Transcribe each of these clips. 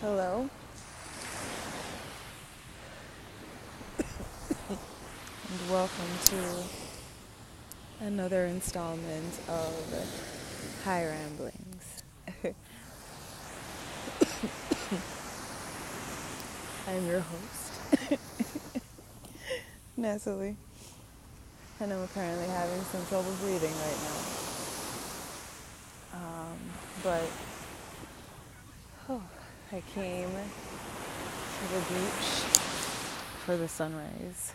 Hello? And welcome to another installment of High Ramblings. I'm your host, Natalie, and I'm apparently having some trouble breathing right now, but I came to the beach for the sunrise.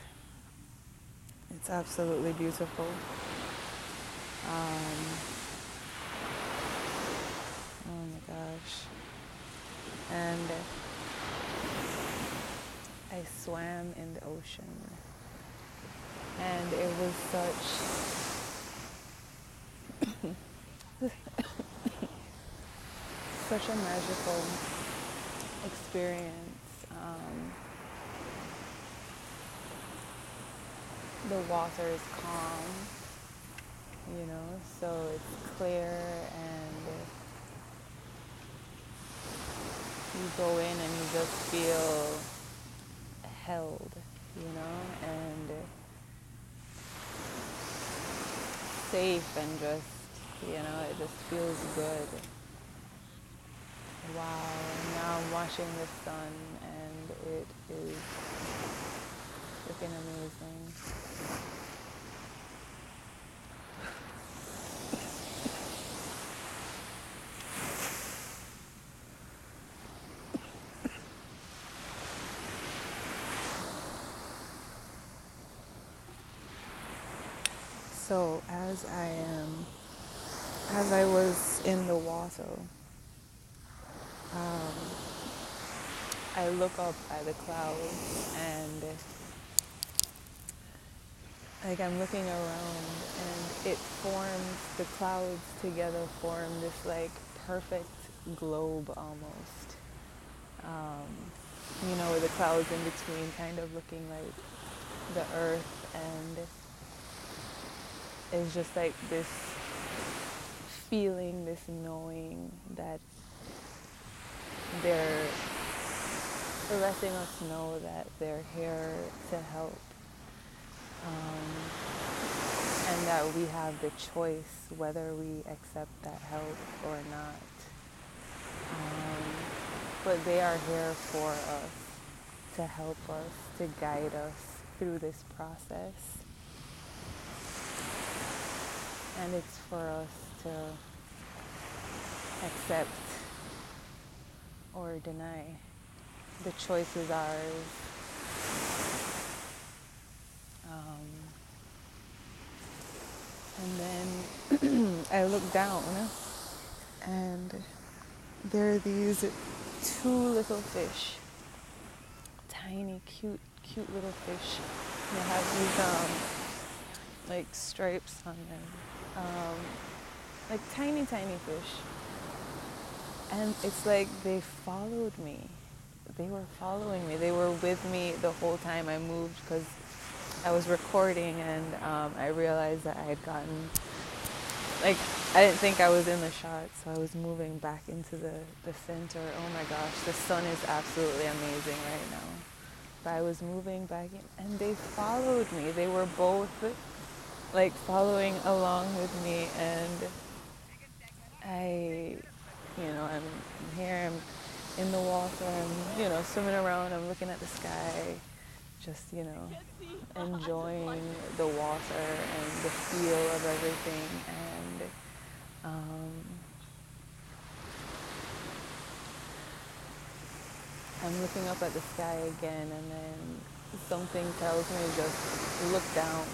It's absolutely beautiful. Oh my gosh. And I swam in the ocean. And it was such a magical experience. The water is calm, you know, so it's clear, and you go in and you just feel held, you know, and safe, and just, you know, it just feels good. Wow, now I'm watching the sun, and it is freaking amazing. So as I was in the water, I look up at the clouds, and like I'm looking around, and it forms, the clouds together form this like perfect globe almost. You know, with the clouds in between kind of looking like the earth, and it's just like this feeling, this knowing that they're letting us know that they're here to help, and that we have the choice whether we accept that help or not, but they are here for us, to help us, to guide us through this process, and it's for us to accept or deny. The choice is ours. And then I look down, and there are these two little fish, tiny, cute little fish. They have these like stripes on them, like tiny fish. And it's like they followed me. They were following me. They were with me the whole time I moved, because I was recording, and I realized that I had gotten, like, I didn't think I was in the shot, so I was moving back into the center. Oh my gosh, the sun is absolutely amazing right now. But I was moving back in, and they followed me. They were both, like, following along with me, and I... You know, I'm here, I'm in the water, I'm, you know, swimming around, I'm looking at the sky, just, you know, enjoying the water and the feel of everything, and I'm looking up at the sky again, and then something tells me just look down,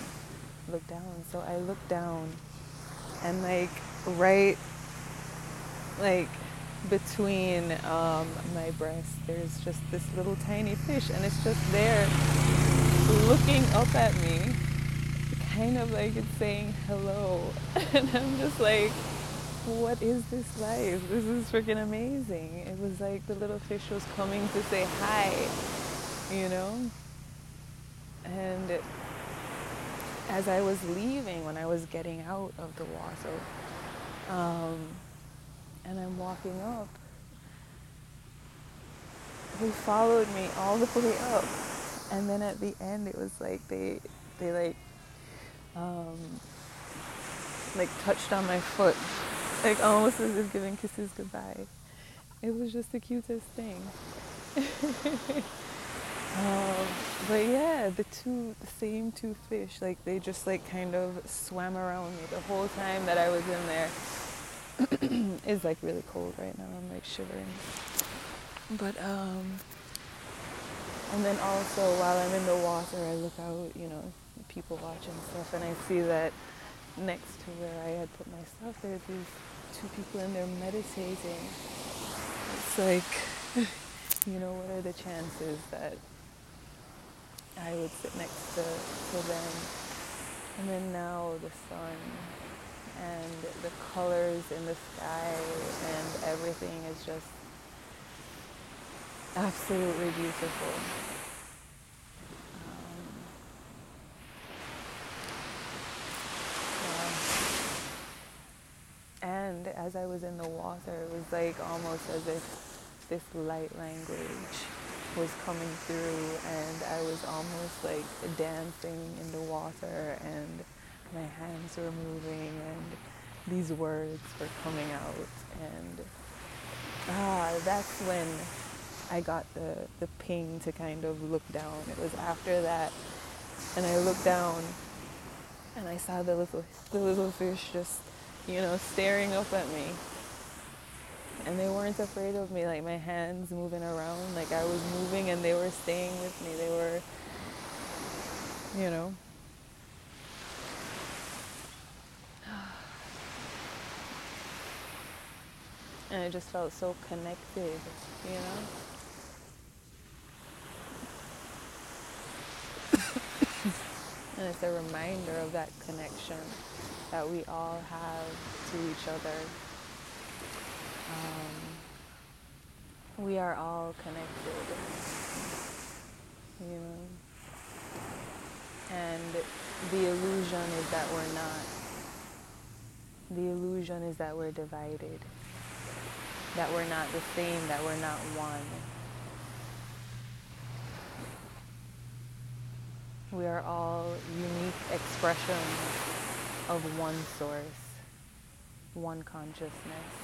look down. So I look down, and like right, like between my breasts, there's just this little tiny fish, and it's just there looking up at me, kind of like it's saying hello. And I'm just like, what is this life? This is freaking amazing. It was like the little fish was coming to say hi, you know? And as I was leaving, when I was getting out of the water, and I'm walking up, they followed me all the way up. And then at the end, it was like they like touched on my foot, like almost as if giving kisses goodbye. It was just the cutest thing. But yeah, the same two fish, like they just like kind of swam around me the whole time that I was in there. It's like really cold right now, I'm like shivering. But and then also while I'm in the water, I look out, you know, people watching stuff, and I see that next to where I had put my stuff, there's these two people in there meditating. It's like, you know, what are the chances that I would sit next to them? And then now the sun and the colors in the sky and everything is just absolutely beautiful. And as I was in the water, it was like almost as if this light language was coming through, and I was almost like dancing in the water, and my hands were moving, and these words were coming out, and that's when I got the ping to kind of look down. It was after that, and I looked down, and I saw the little fish just, you know, staring up at me. And they weren't afraid of me, like my hands moving around, like I was moving and they were staying with me. They were, you know. And I just felt so connected, you know. And it's a reminder of that connection that we all have to each other. We are all connected, you know, and the illusion is that we're not. The illusion is that we're divided, that we're not the same, that we're not one. We are all unique expressions of one source, one consciousness.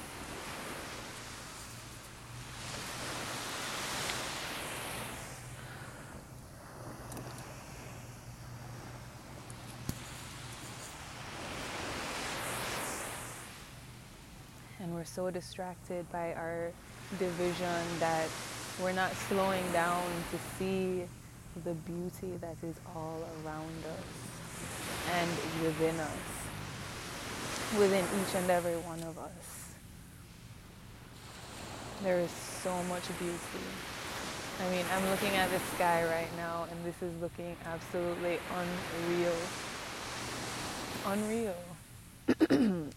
And we're so distracted by our division that we're not slowing down to see the beauty that is all around us and within us, within each and every one of us. There is so much beauty. I mean, I'm looking at the sky right now, and this is looking absolutely unreal. Unreal.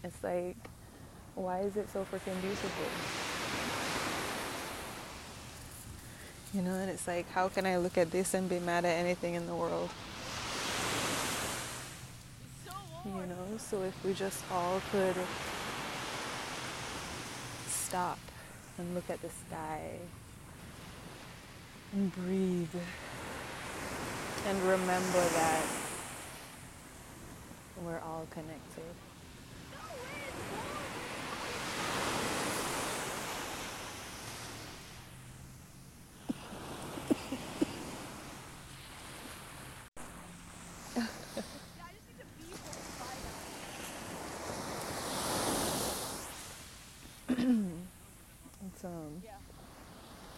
It's like, why is it so freaking beautiful? You know, and it's like, how can I look at this and be mad at anything in the world? You know, so if we just all could stop and look at the sky and breathe and remember that we're all connected.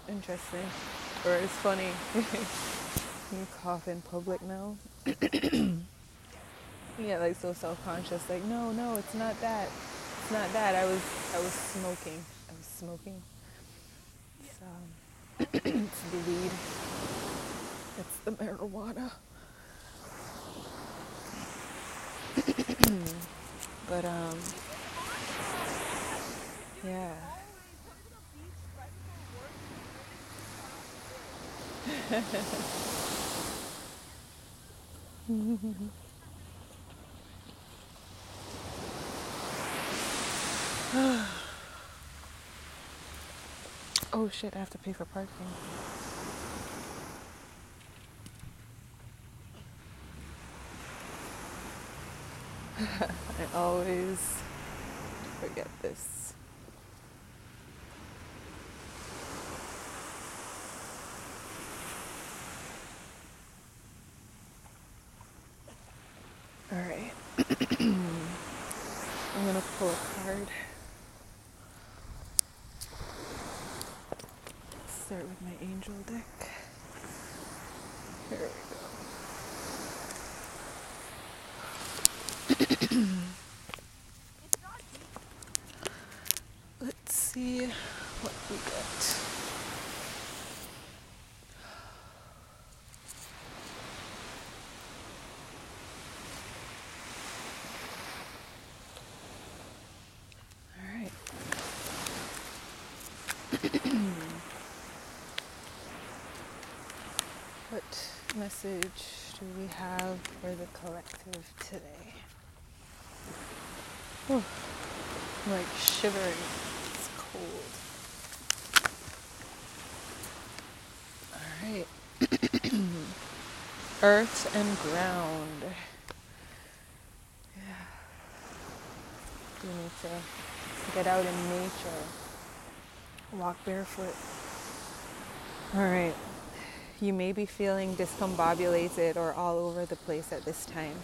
Interesting, or it's funny. You cough in public now. Yeah, like so self-conscious. Like no, it's not that. It's not that. I was smoking. So it's the weed. It's the marijuana. But Yeah. Oh shit, I have to pay for parking. I always forget this. All right. I'm gonna pull a card. Start with my angel deck. Here we go. Let's see what we got. All right. What message do we have for the collective today? Ooh, I'm like shivering, it's cold. Alright. Earth and ground. Yeah. You need to get out in nature. Walk barefoot. Alright. You may be feeling discombobulated or all over the place at this time.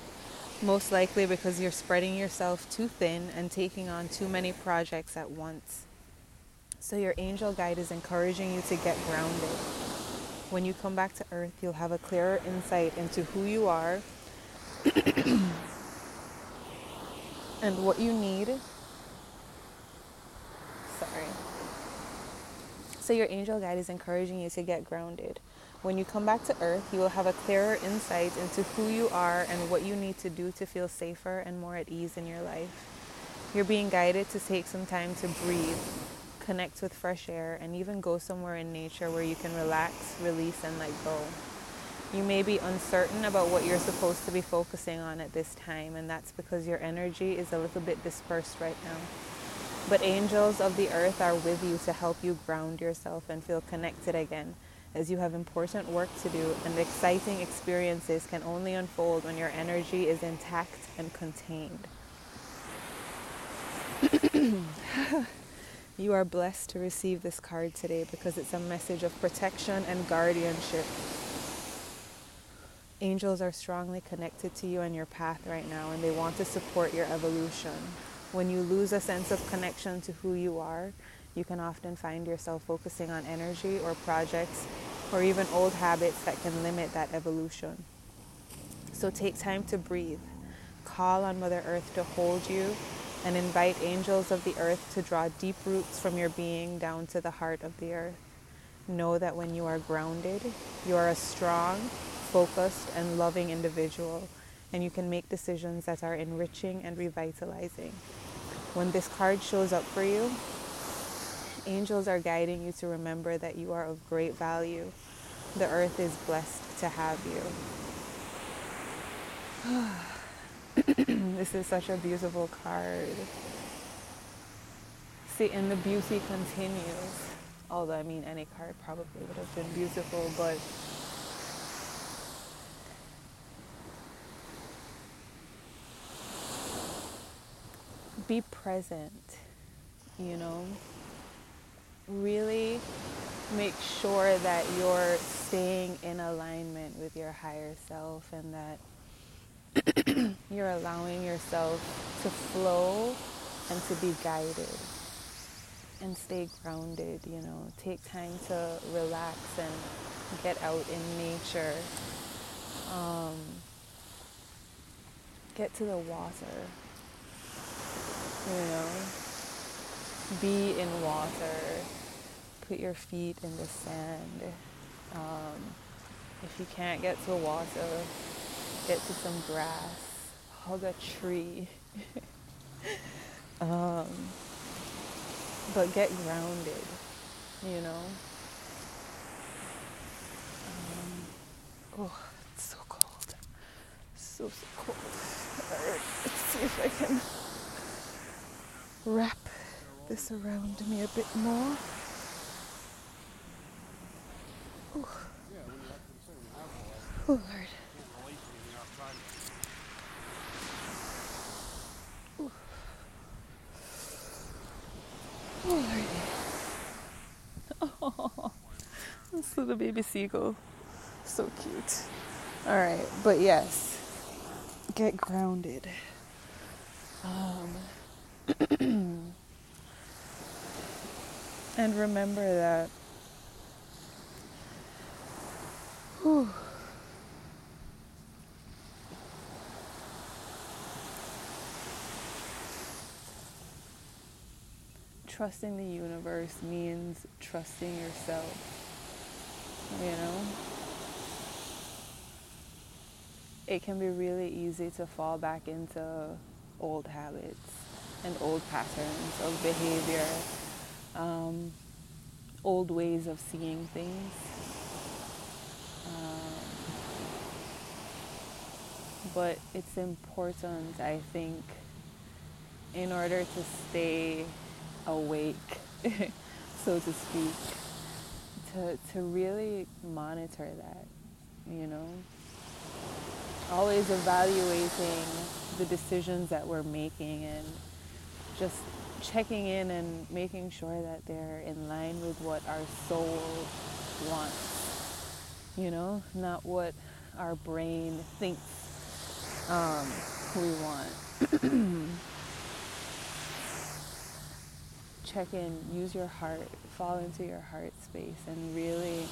Most likely because you're spreading yourself too thin and taking on too many projects at once. So your angel guide is encouraging you to get grounded. When you come back to earth, you'll have a clearer insight into who you are and what you need. Sorry. So your angel guide is encouraging you to get grounded. When you come back to earth, you will have a clearer insight into who you are and what you need to do to feel safer and more at ease in your life. You're being guided to take some time to breathe, connect with fresh air, and even go somewhere in nature where you can relax, release, and let go. You may be uncertain about what you're supposed to be focusing on at this time, and that's because your energy is a little bit dispersed right now. But angels of the earth are with you to help you ground yourself and feel connected again, as you have important work to do, and exciting experiences can only unfold when your energy is intact and contained. You are blessed to receive this card today because it's a message of protection and guardianship. Angels are strongly connected to you and your path right now, and they want to support your evolution. When you lose a sense of connection to who you are, you can often find yourself focusing on energy or projects or even old habits that can limit that evolution. So take time to breathe. Call on Mother Earth to hold you and invite angels of the earth to draw deep roots from your being down to the heart of the earth. Know that when you are grounded, you are a strong, focused, and loving individual, and you can make decisions that are enriching and revitalizing. When this card shows up for you, angels are guiding you to remember that you are of great value. The earth is blessed to have you. This is such a beautiful card. See, and the beauty continues. Although, I mean, any card probably would have been beautiful, but be present, you know? Really make sure that you're staying in alignment with your higher self and that you're allowing yourself to flow and to be guided and stay grounded, you know. Take time to relax and get out in nature. Get to the water, you know. Be in water. Put your feet in the sand. If you can't get to water, get to some grass. Hug a tree. but get grounded, you know. Oh, it's so cold. So cold. All right, let's see if I can wrap this around me a bit more. Ooh. Oh, Lord. Ooh. Oh, Lord. Oh, this little baby seagull. So cute. All right, but yes, get grounded. And remember that trusting the universe means trusting yourself, you know? It can be really easy to fall back into old habits and old patterns of behavior, old ways of seeing things. But it's important, I think, in order to stay awake, so to speak, to really monitor that, you know? Always evaluating the decisions that we're making and just checking in and making sure that they're in line with what our soul wants, you know, not what our brain thinks we want. Check in, use your heart, fall into your heart space and really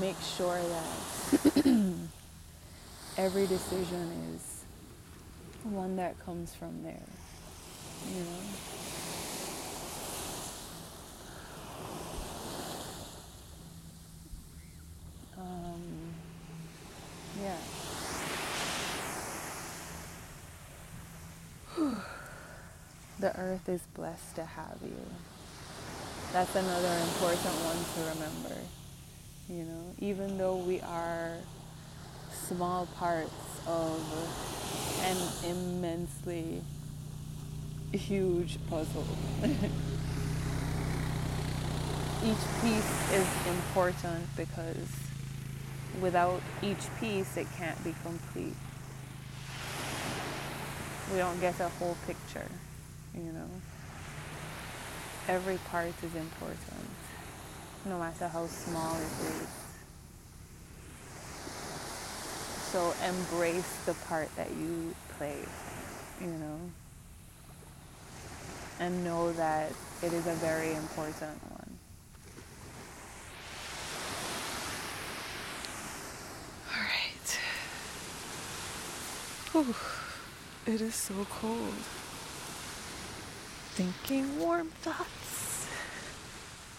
make sure that every decision is one that comes from there, you know? Yeah. Whew. The earth is blessed to have you. That's another important one to remember, you know? Even though we are small parts of an immensely huge puzzle. Each piece is important because without each piece, it can't be complete. We don't get the whole picture, you know. Every part is important, no matter how small it is. So embrace the part that you play, you know, and know that it is a very important one. All right. Whew. It is so cold. Thinking warm thoughts.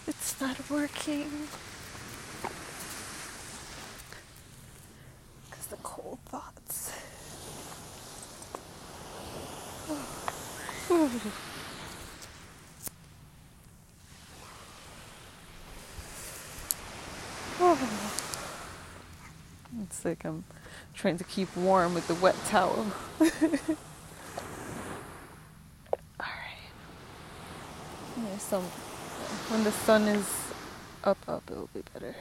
It's not working. The cold thoughts. Ooh. Ooh. Oh. It's like I'm trying to keep warm with the wet towel. All right. There's some. When the sun is up, it'll be better.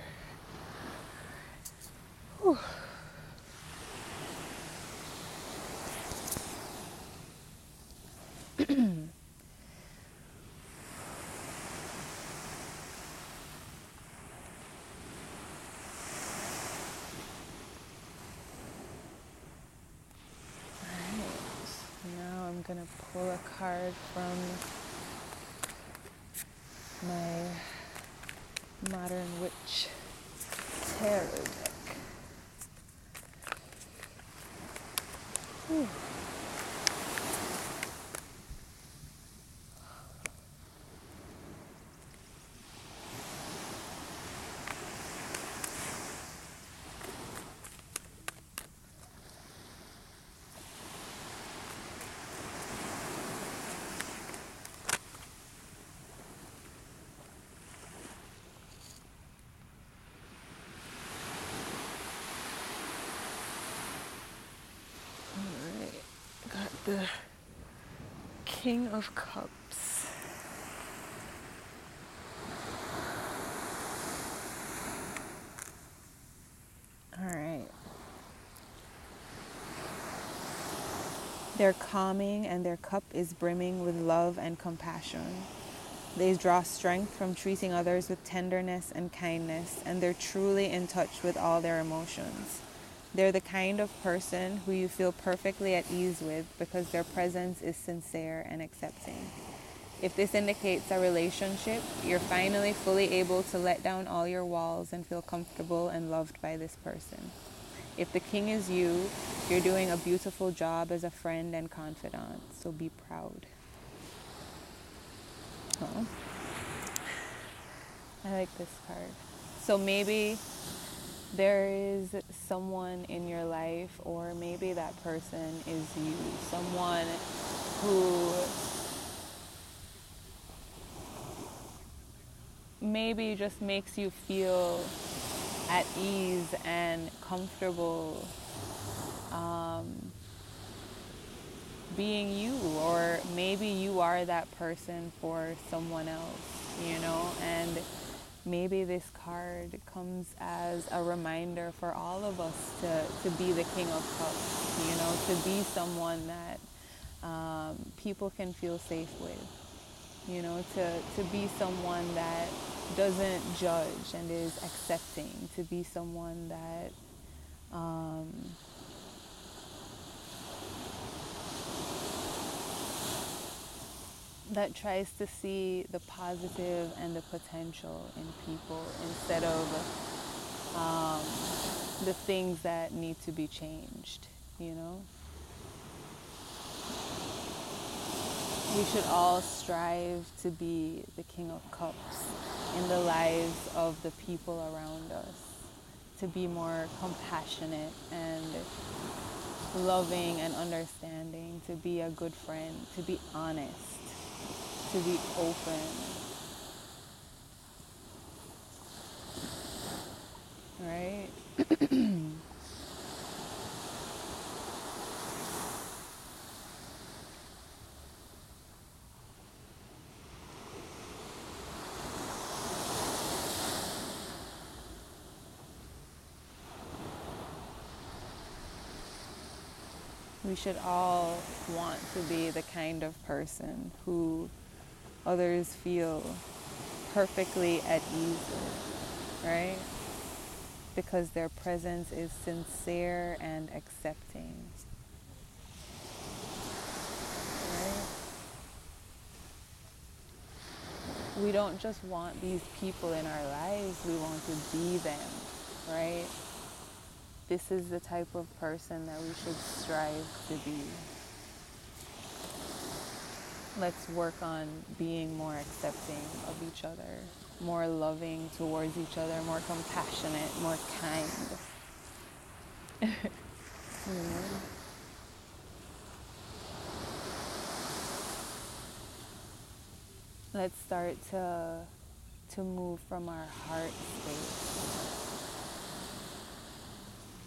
Ooh. I'm going to pull a card from my Modern Witch Tarot deck. Ooh. the King of Cups. All right. They're calming and their cup is brimming with love and compassion. They draw strength from treating others with tenderness and kindness, and they're truly in touch with all their emotions. They're the kind of person who you feel perfectly at ease with because their presence is sincere and accepting. If this indicates a relationship, you're finally fully able to let down all your walls and feel comfortable and loved by this person. If the king is you, you're doing a beautiful job as a friend and confidant, so be proud. Oh, I like this card. So maybe there is someone in your life, or maybe that person is you. Someone who maybe just makes you feel at ease and comfortable being you, or maybe you are that person for someone else, you know, and maybe this card comes as a reminder for all of us to be the King of Cups, you know, to be someone that people can feel safe with, you know, to be someone that doesn't judge and is accepting, to be someone that that tries to see the positive and the potential in people instead of the things that need to be changed, you know? We should all strive to be the King of Cups in the lives of the people around us, to be more compassionate and loving and understanding, to be a good friend, to be honest, to be open. Right? We should all want to be the kind of person who others feel perfectly at ease with, right? Because their presence is sincere and accepting. Right? We don't just want these people in our lives, we want to be them, right? This is the type of person that we should strive to be. Let's work on being more accepting of each other, more loving towards each other, more compassionate, more kind. You know? Let's start to move from our heart space.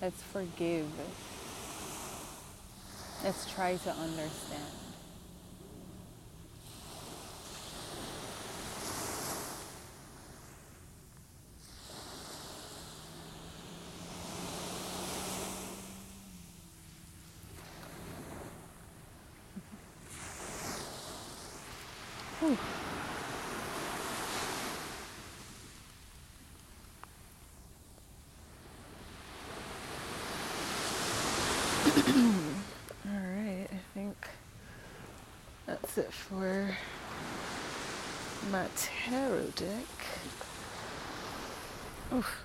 Let's forgive. Let's try to understand. Alright, I think that's it for my tarot deck. Oof.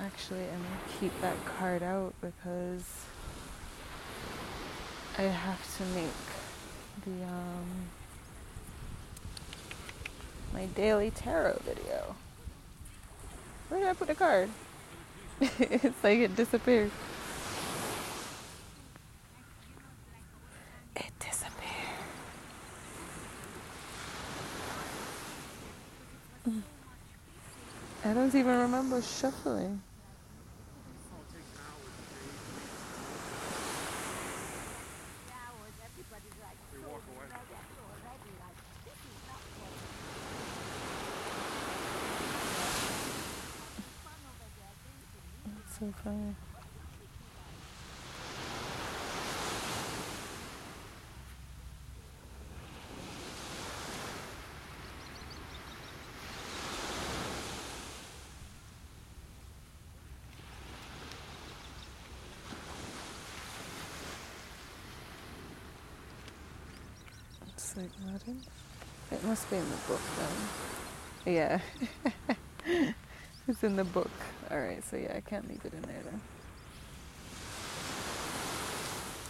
Actually, I'm going to keep that card out because I have to make the my daily tarot video. Where did I put the card? It's like it disappeared. It disappeared. I don't even remember shuffling. so far. It's like modern. It must be in the book then. Yeah. It's in the book. Alright, so yeah, I can't leave it in there though.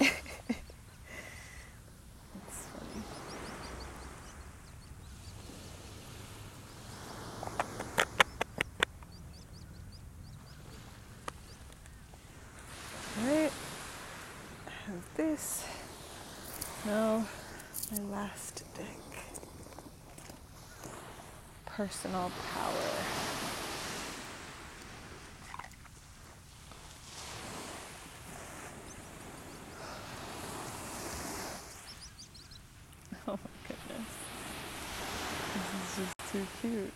That's funny. Alright. I have this. Now, my last deck. Personal power. Too cute.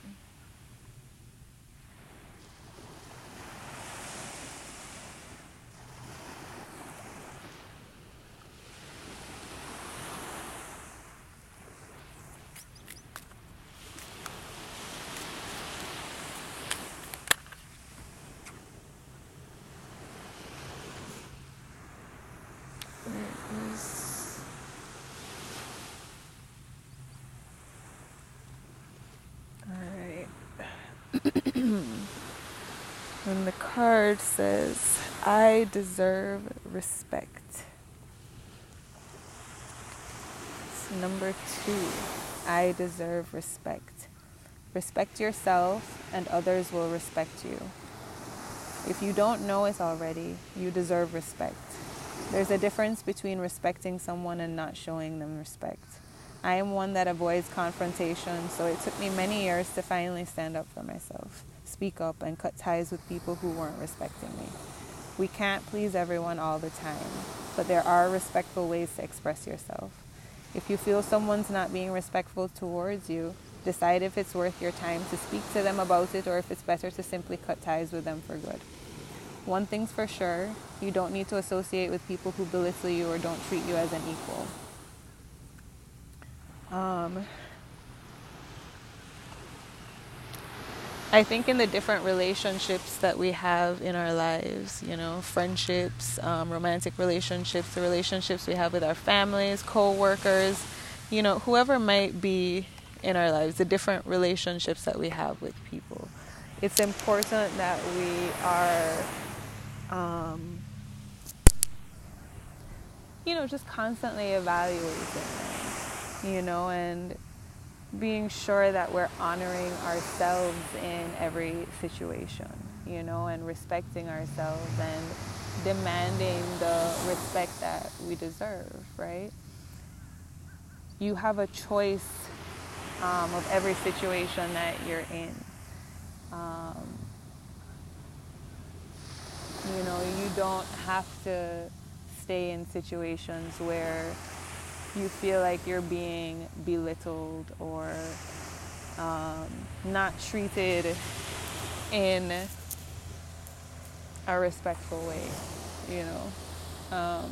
When the card says, I deserve respect. It's number 2. I deserve respect. Respect yourself and others will respect you. If you don't know it already, you deserve respect. There's a difference between respecting someone and not showing them respect. I am one that avoids confrontation, so it took me many years to finally stand up for myself, speak up, and cut ties with people who weren't respecting me. We can't please everyone all the time, but there are respectful ways to express yourself. If you feel someone's not being respectful towards you, decide if it's worth your time to speak to them about it or if it's better to simply cut ties with them for good. One thing's for sure, you don't need to associate with people who belittle you or don't treat you as an equal. I think in the different relationships that we have in our lives, you know, friendships, romantic relationships, the relationships we have with our families, co-workers, you know, whoever might be in our lives, the different relationships that we have with people. It's important that we are, you know, just constantly evaluating, you know, and being sure that we're honoring ourselves in every situation, you know, and respecting ourselves and demanding the respect that we deserve, right? You have a choice of every situation that you're in. You know, you don't have to stay in situations where you feel like you're being belittled or not treated in a respectful way, you know.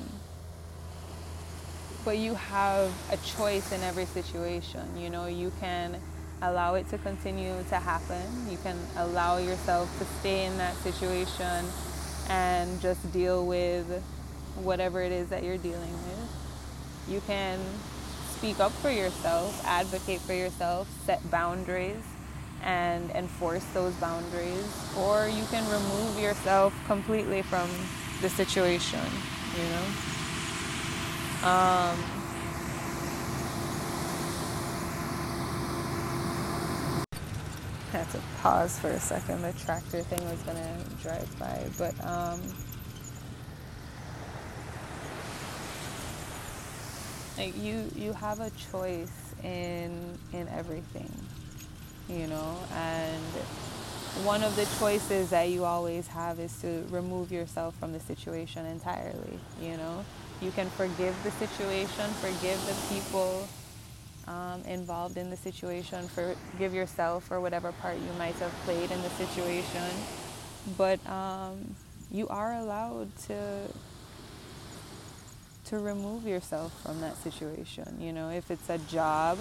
But you have a choice in every situation, you know. You can allow it to continue to happen. You can allow yourself to stay in that situation and just deal with whatever it is that you're dealing with. You can speak up for yourself, advocate for yourself, set boundaries and enforce those boundaries, or you can remove yourself completely from the situation, you know. I had to pause for a second. The tractor thing was going to drive by, but like you have a choice in everything, you know, and one of the choices that you always have is to remove yourself from the situation entirely, you know. You can forgive the situation, forgive the people involved in the situation, forgive yourself for whatever part you might have played in the situation, but you are allowed to remove yourself from that situation. You know, if it's a job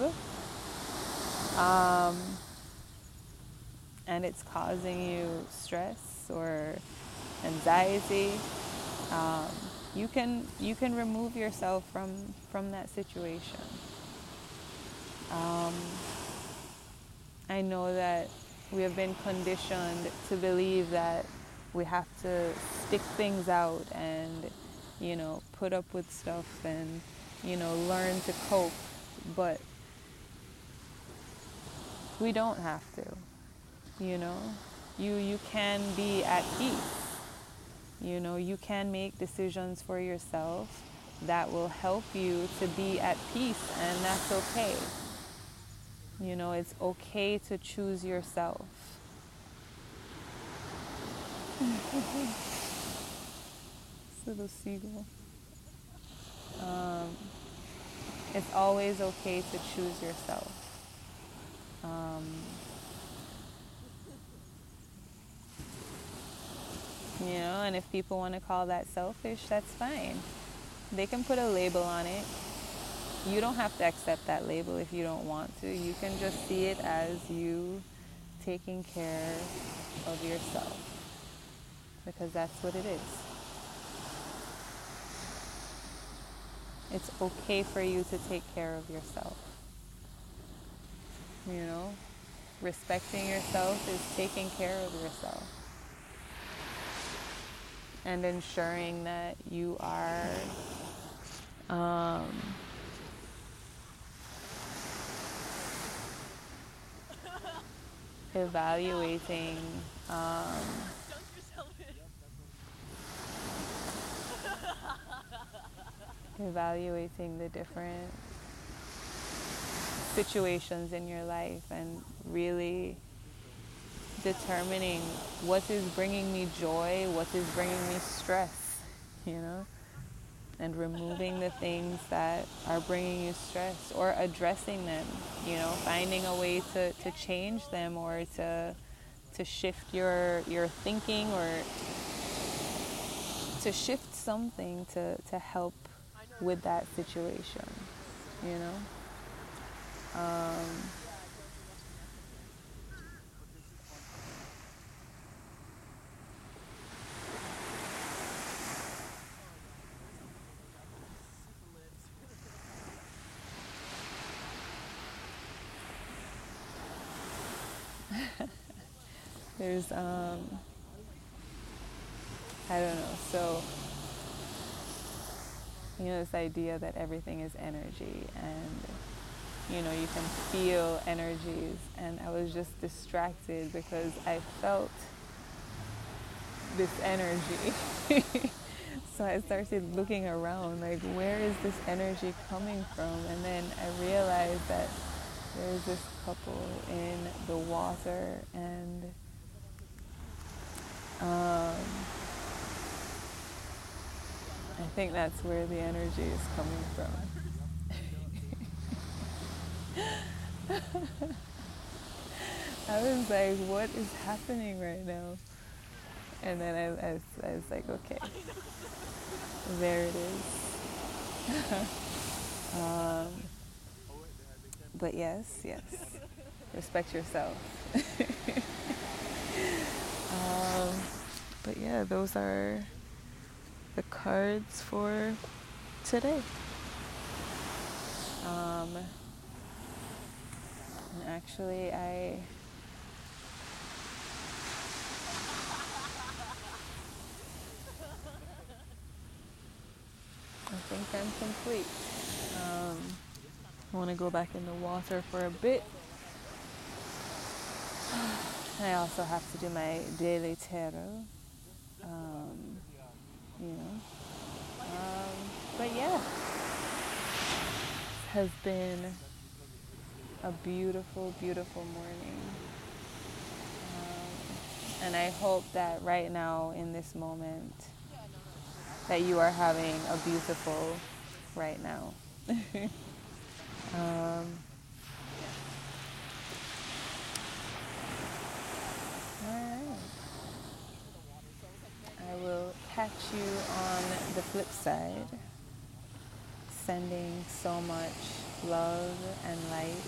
and it's causing you stress or anxiety, you can remove yourself from that situation. I know that we have been conditioned to believe that we have to stick things out and, you know, put up with stuff and, you know, learn to cope, but we don't have to, you know. You can be at peace. You know, you can make decisions for yourself that will help you to be at peace, and that's okay. You know, it's okay to choose yourself. This little seagull. It's always okay to choose yourself. You know, and if people want to call that selfish, that's fine. They can put a label on it. You don't have to accept that label if you don't want to. You can just see it as you taking care of yourself, because that's what it is. It's okay for you to take care of yourself. You know, respecting yourself is taking care of yourself. And ensuring that you are evaluating evaluating the different situations in your life and really determining what is bringing me joy, what is bringing me stress, you know, and removing the things that are bringing you stress or addressing them, you know, finding a way to change them or to shift your thinking or to shift something to help with that situation, you know. There's, I don't know, so, you know, this idea that everything is energy and, you know, you can feel energies, and I was just distracted because I felt this energy. So I started looking around, like, where is this energy coming from? And then I realized that there's this couple in the water, and I think that's where the energy is coming from. I was like, what is happening right now? And then I was like, okay, there it is. But yes, respect yourself. But yeah, those are the cards for today. And actually, I think I'm complete. I want to go back in the water for a bit. I also have to do my daily tarot, you know. But yeah, it has been a beautiful, beautiful morning. And I hope that right now, in this moment, that you are having a beautiful right now. All right. I will you on the flip side, sending so much love and light.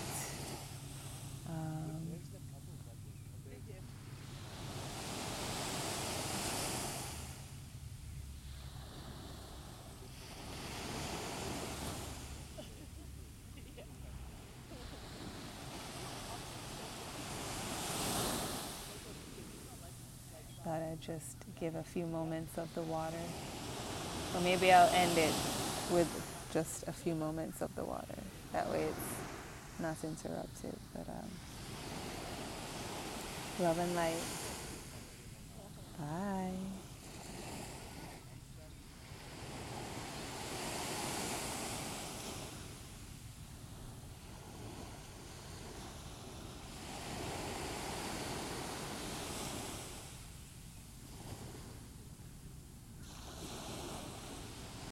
Just give a few moments of the water. Or maybe I'll end it with just a few moments of the water. That way it's not interrupted. But love and light. Bye.